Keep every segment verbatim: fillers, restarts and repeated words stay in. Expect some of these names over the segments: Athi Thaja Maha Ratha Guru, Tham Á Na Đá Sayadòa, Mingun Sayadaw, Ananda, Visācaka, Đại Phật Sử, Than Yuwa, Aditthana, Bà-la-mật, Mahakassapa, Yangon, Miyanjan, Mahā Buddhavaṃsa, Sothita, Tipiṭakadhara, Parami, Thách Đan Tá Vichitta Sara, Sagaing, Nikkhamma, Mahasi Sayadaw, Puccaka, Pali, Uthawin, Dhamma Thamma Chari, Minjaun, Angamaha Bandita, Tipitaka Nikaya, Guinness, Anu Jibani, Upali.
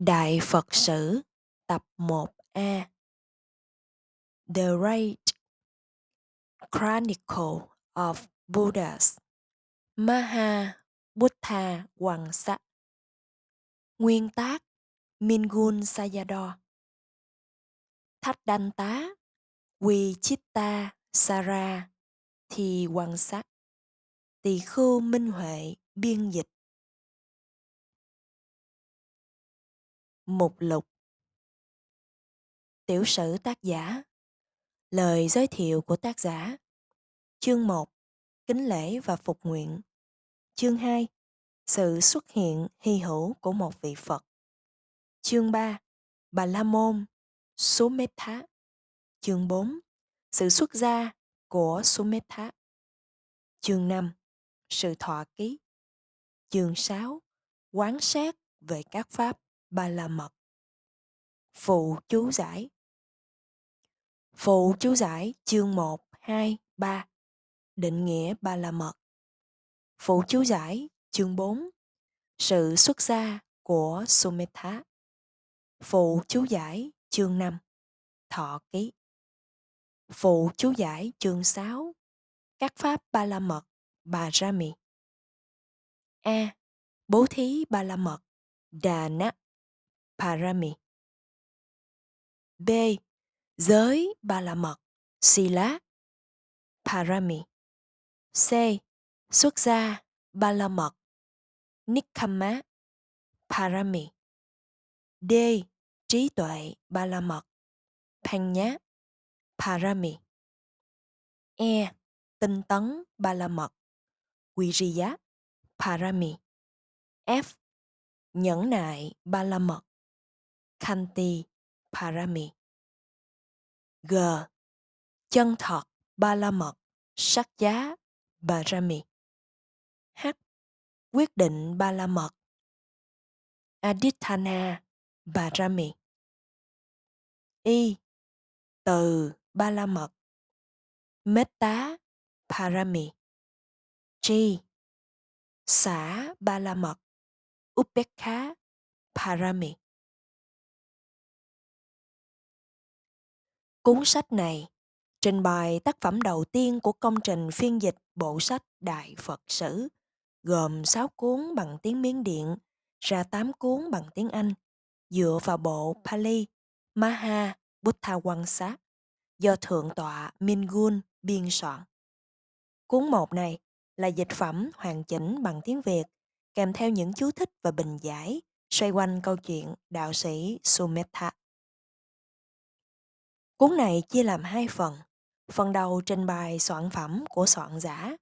Đại Phật Sử tập một A The Great Chronicle of Buddhas Mahā Buddhavaṃsa Nguyên tác Mingun Sayadaw Thách Đan Tá Vichitta Sara Thì Waṃsa Tỳ Khưu Minh Huệ biên dịch. Mục lục Tiểu sử tác giả. Lời giới thiệu của tác giả. Chương một. Kính lễ và phục nguyện. Chương hai. Sự xuất hiện hy hữu của một vị Phật. Chương ba. Bà La Môn Sumedha. Chương bốn. Sự xuất gia của Sumedha. Chương năm. Sự thọ ký. Chương sáu. Quán sát về các pháp Bà-la-mật. Phụ chú giải. Phụ chú giải chương một, hai, ba. Định nghĩa Bà-la-mật. Phụ chú giải chương bốn. Sự xuất gia của Sumedha. Phụ chú giải chương năm. Thọ ký. Phụ chú giải chương sáu. Các pháp Bà-la-mật, Parami. A. Bố thí Bà-la-mật, Dana. Parami. B. Giới Bà-la-mật, Sila. Parami. C. Xuất gia Bà-la-mật, Nikkhamma. Parami. D. Trí tuệ Bà-la-mật, Panya. Parami. E. Tinh tấn Bà-la-mật, Viriya. Parami. F. Nhẫn nại Bà-la-mật, Khanti. Parami. G. Chân thật Bà-la-mật, Sắc giá. Parami. H. Quyết định Bà-la-mật, Aditthana. Parami. I. Từ Bà-la-mật, Metta. Parami. G. Xả Bà-la-mật, Upekha. Parami. Cuốn sách này trình bày tác phẩm đầu tiên của công trình phiên dịch bộ sách Đại Phật Sử, gồm sáu cuốn bằng tiếng Miến Điện ra tám cuốn bằng tiếng Anh, dựa vào bộ Pali Mahā Buddhavaṃsa do Thượng tọa Mingun biên soạn. Cuốn một này là dịch phẩm hoàn chỉnh bằng tiếng Việt, kèm theo những chú thích và bình giải xoay quanh câu chuyện đạo sĩ Sumedha. Cuốn này chia làm hai phần. Phần đầu trình bày soạn phẩm của soạn giả.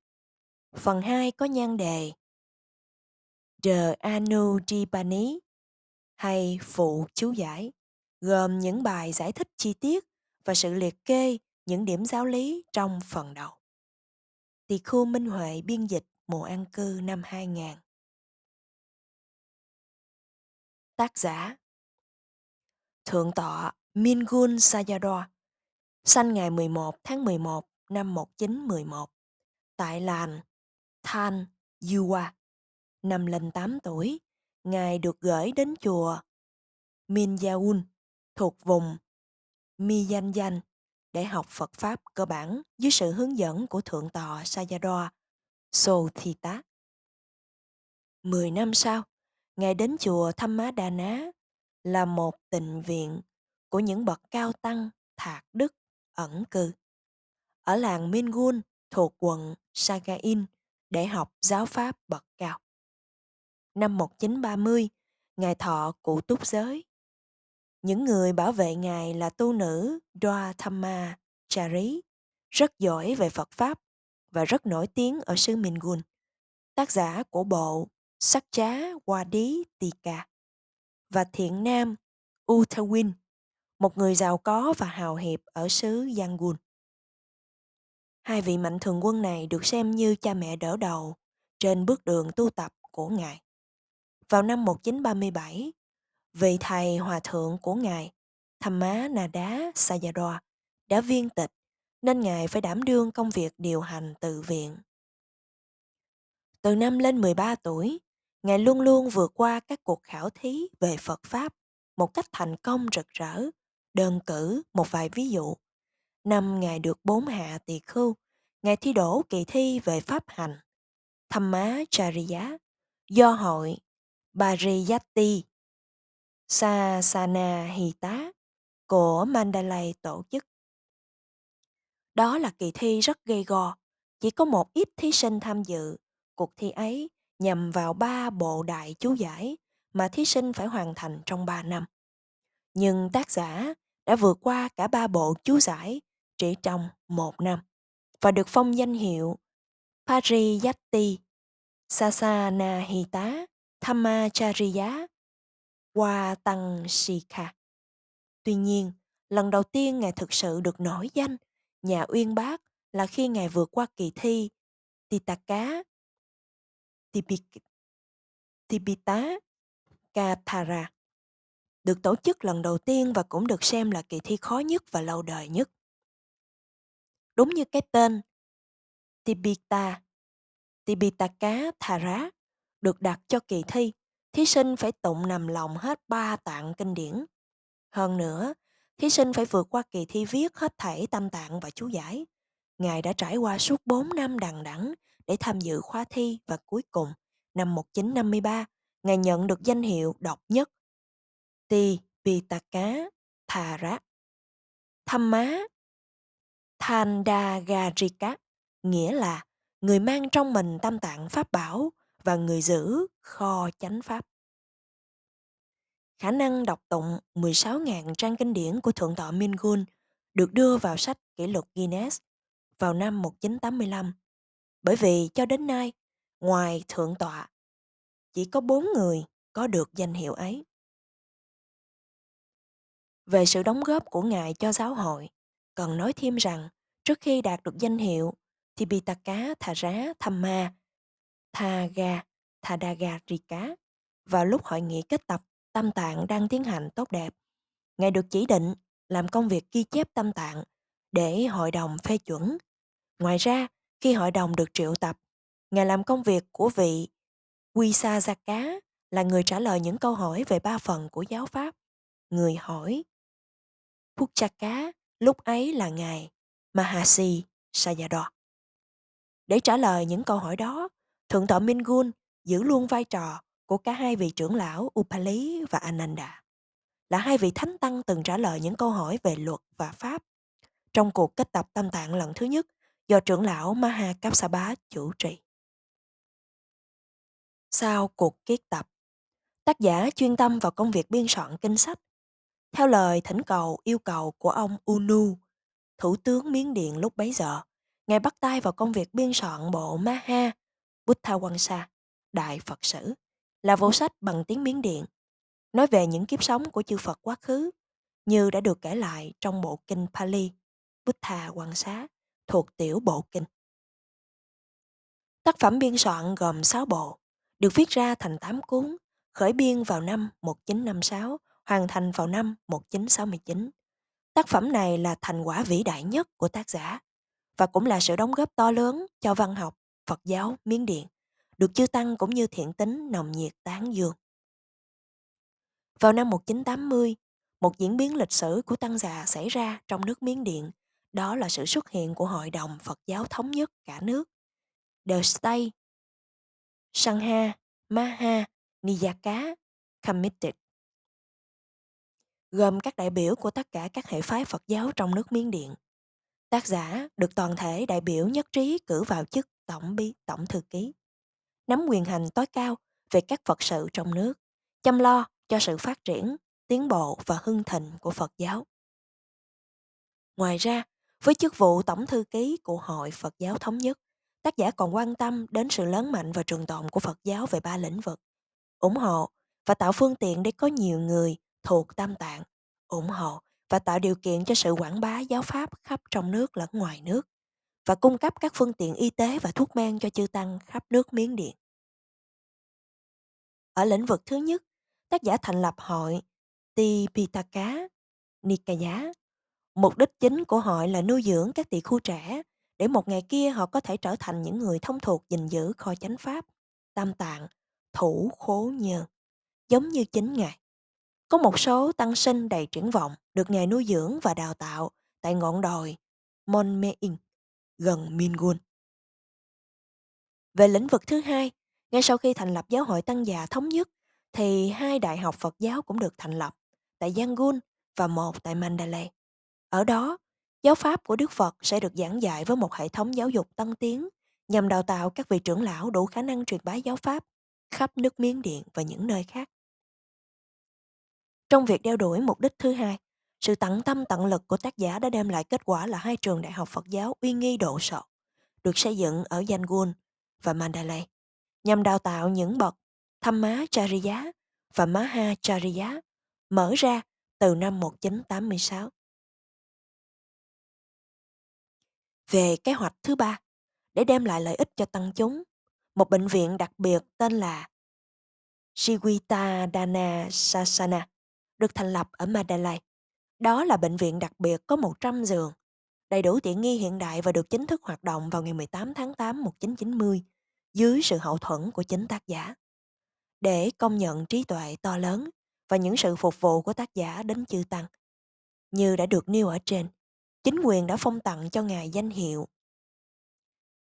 Phần hai có nhan đề The Anu Jibani hay Phụ chú giải, gồm những bài giải thích chi tiết và sự liệt kê những điểm giáo lý trong phần đầu. Tỳ Khưu Minh Huệ biên dịch, mùa an cư năm hai nghìn. Tác giả Thượng tọa Mingun Sayadaw, sanh ngày mười một tháng mười một năm một nghìn chín trăm mười một tại làng Than Yuwa. Năm lên tám tuổi, ngài được gửi đến chùa Minjaun thuộc vùng Miyanjan để học Phật pháp cơ bản dưới sự hướng dẫn của Thượng tọa Sayadaw Sothita. Mười năm sau, ngài đến chùa Tham Á Na Đá là một tịnh viện của những bậc cao tăng thạc đức ẩn cư ở làng Mingun thuộc quận Sagaing để học giáo pháp bậc cao. Năm một nghìn chín trăm ba mươi, ngài thọ cụ túc giới. Những người bảo vệ ngài là tu nữ Dhamma Thamma Chari, rất giỏi về Phật pháp và rất nổi tiếng ở xứ Mingun, tác giả của bộ Sắc Trá Wadittika, và thiện nam Uthawin, một người giàu có và hào hiệp ở xứ Yangon. Hai vị mạnh thường quân này được xem như cha mẹ đỡ đầu trên bước đường tu tập của ngài. Vào năm một nghìn chín trăm ba mươi bảy, vị thầy hòa thượng của ngài, Tham Á Na Đá Sayadòa, đã viên tịch nên ngài phải đảm đương công việc điều hành tự viện. Từ năm lên mười ba tuổi, ngài luôn luôn vượt qua các cuộc khảo thí về Phật pháp một cách thành công rực rỡ. Đơn cử một vài ví dụ. Năm Ngài được bốn hạ tỳ khưu, Ngài thi đỗ kỳ thi về pháp hành Thamma Chariya do hội Pariyatti Sasanahita của Mandalay tổ chức. Đó là kỳ thi rất gay go, chỉ có một ít thí sinh tham dự. Cuộc thi ấy nhằm vào ba bộ đại chú giải mà thí sinh phải hoàn thành trong ba năm. Nhưng tác giả đã vượt qua cả ba bộ chú giải chỉ trong một năm và được phong danh hiệu Pariyatti Sasanahita Dhammacariya Watanshika. Tuy nhiên, lần đầu tiên Ngài thực sự được nổi danh, nhà uyên bác là khi Ngài vượt qua kỳ thi Tipiṭaka Tipiṭakadhara được tổ chức lần đầu tiên và cũng được xem là kỳ thi khó nhất và lâu đời nhất. Đúng như cái tên, Tipitaka Tipiṭakadhara được đặt cho kỳ thi, thí sinh phải tụng nằm lòng hết ba tạng kinh điển. Hơn nữa, thí sinh phải vượt qua kỳ thi viết hết thảy tam tạng và chú giải. Ngài đã trải qua suốt bốn năm đằng đẵng để tham dự khóa thi và cuối cùng, năm một nghìn chín trăm năm mươi ba, Ngài nhận được danh hiệu độc nhất Tipiṭakadhara Thamma Thandāgārika, nghĩa là người mang trong mình tam tạng pháp bảo và người giữ kho chánh pháp. Khả năng đọc tụng mười sáu nghìn trang kinh điển của Thượng tọa Mingun được đưa vào sách kỷ lục Guinness vào năm một nghìn chín trăm tám mươi lăm. Bởi vì cho đến nay, ngoài Thượng tọa, chỉ có bốn người có được danh hiệu ấy. Về sự đóng góp của Ngài cho giáo hội, cần nói thêm rằng trước khi đạt được danh hiệu Tipiṭakadhara Thamma Thandāgārika, vào lúc hội nghị kết tập tam tạng đang tiến hành tốt đẹp, Ngài được chỉ định làm công việc ghi chép tam tạng để hội đồng phê chuẩn. Ngoài ra, khi hội đồng được triệu tập, Ngài làm công việc của vị Visācaka là người trả lời những câu hỏi về ba phần của giáo pháp. Người hỏi Puccaka lúc ấy là Ngài Mahasi Sayadaw. Để trả lời những câu hỏi đó, Thượng tọa Mingun giữ luôn vai trò của cả hai vị trưởng lão Upali và Ananda, là hai vị thánh tăng từng trả lời những câu hỏi về luật và pháp trong cuộc kết tập tam tạng lần thứ nhất do trưởng lão Mahakassapa chủ trì. Sau cuộc kiết tập, tác giả chuyên tâm vào công việc biên soạn kinh sách. Theo lời thỉnh cầu yêu cầu của ông Unu, Thủ tướng Miến Điện lúc bấy giờ, Ngài bắt tay vào công việc biên soạn bộ Mahā Buddhavaṃsa, Đại Phật Sử, là bộ sách bằng tiếng Miến Điện, nói về những kiếp sống của chư Phật quá khứ, như đã được kể lại trong bộ kinh Pali, Buddhavaṃsa, thuộc tiểu bộ kinh. Tác phẩm biên soạn gồm sáu bộ, được viết ra thành tám cuốn, khởi biên vào năm một nghìn chín trăm năm mươi sáu, hoàn thành vào năm một nghìn chín trăm sáu mươi chín. Tác phẩm này là thành quả vĩ đại nhất của tác giả và cũng là sự đóng góp to lớn cho văn học Phật giáo Miến Điện, được chư tăng cũng như thiện tín nồng nhiệt tán dương. Vào năm một nghìn chín trăm tám mươi, một diễn biến lịch sử của tăng già xảy ra trong nước Miến Điện, đó là sự xuất hiện của Hội đồng Phật giáo thống nhất cả nước, The State Sangha Maha Niyaka Committee, gồm các đại biểu của tất cả các hệ phái Phật giáo trong nước Miến Điện. Tác giả được toàn thể đại biểu nhất trí cử vào chức tổng bí tổng thư ký, nắm quyền hành tối cao về các Phật sự trong nước, chăm lo cho sự phát triển, tiến bộ và hưng thịnh của Phật giáo. Ngoài ra, với chức vụ tổng thư ký của Hội Phật giáo thống nhất, tác giả còn quan tâm đến sự lớn mạnh và trường tồn của Phật giáo về ba lĩnh vực, ủng hộ và tạo phương tiện để có nhiều người thuộc tam tạng, ủng hộ và tạo điều kiện cho sự quảng bá giáo pháp khắp trong nước lẫn ngoài nước, và cung cấp các phương tiện y tế và thuốc men cho chư tăng khắp nước Miến Điện. Ở lĩnh vực thứ nhất, tác giả thành lập hội Tipitaka Nikaya. Mục đích chính của hội là nuôi dưỡng các tỳ khưu trẻ để một ngày kia họ có thể trở thành những người thông thuộc gìn giữ kho chánh pháp, tam tạng, thủ khố nhờ, giống như chính Ngài. Có một số tăng sinh đầy triển vọng được Ngài nuôi dưỡng và đào tạo tại ngọn đồi Monmeing gần Mingun. Về lĩnh vực thứ hai, ngay sau khi thành lập giáo hội tăng già thống nhất, thì hai đại học Phật giáo cũng được thành lập, tại Yangon và một tại Mandalay. Ở đó, giáo pháp của Đức Phật sẽ được giảng dạy với một hệ thống giáo dục tân tiến nhằm đào tạo các vị trưởng lão đủ khả năng truyền bá giáo pháp khắp nước Miến Điện và những nơi khác. Trong việc đeo đuổi mục đích thứ hai, sự tận tâm tận lực của tác giả đã đem lại kết quả là hai trường đại học Phật giáo uy nghi độ sộ, được xây dựng ở Yangon và Mandalay, nhằm đào tạo những bậc Thamma Chariya và Maha Chariya, mở ra từ năm một nghìn chín trăm tám mươi sáu. Về kế hoạch thứ ba, để đem lại lợi ích cho tăng chúng, một bệnh viện đặc biệt tên là Pariyatti Sasanahita được thành lập ở Mandalay. Đó là bệnh viện đặc biệt có một trăm giường, đầy đủ tiện nghi hiện đại và được chính thức hoạt động vào ngày mười tám tháng tám năm một nghìn chín trăm chín mươi dưới sự hậu thuẫn của chính tác giả. Để công nhận trí tuệ to lớn và những sự phục vụ của tác giả đến chư tăng, như đã được nêu ở trên, chính quyền đã phong tặng cho Ngài danh hiệu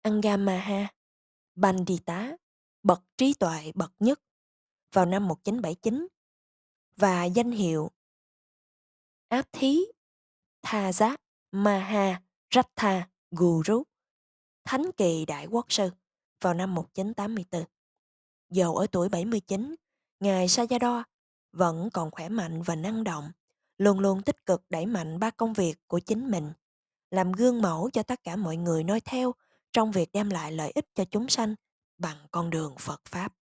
Angamaha Bandita, bậc trí tuệ bậc nhất, vào năm một nghìn chín trăm bảy mươi chín, và danh hiệu Athi Thaja Maha Ratha Guru, Thánh kỳ Đại Quốc Sư, vào năm một nghìn chín trăm tám mươi tư. Dầu ở tuổi bảy mươi chín, Ngài Sayadaw vẫn còn khỏe mạnh và năng động, luôn luôn tích cực đẩy mạnh ba công việc của chính mình, làm gương mẫu cho tất cả mọi người noi theo trong việc đem lại lợi ích cho chúng sanh bằng con đường Phật Pháp.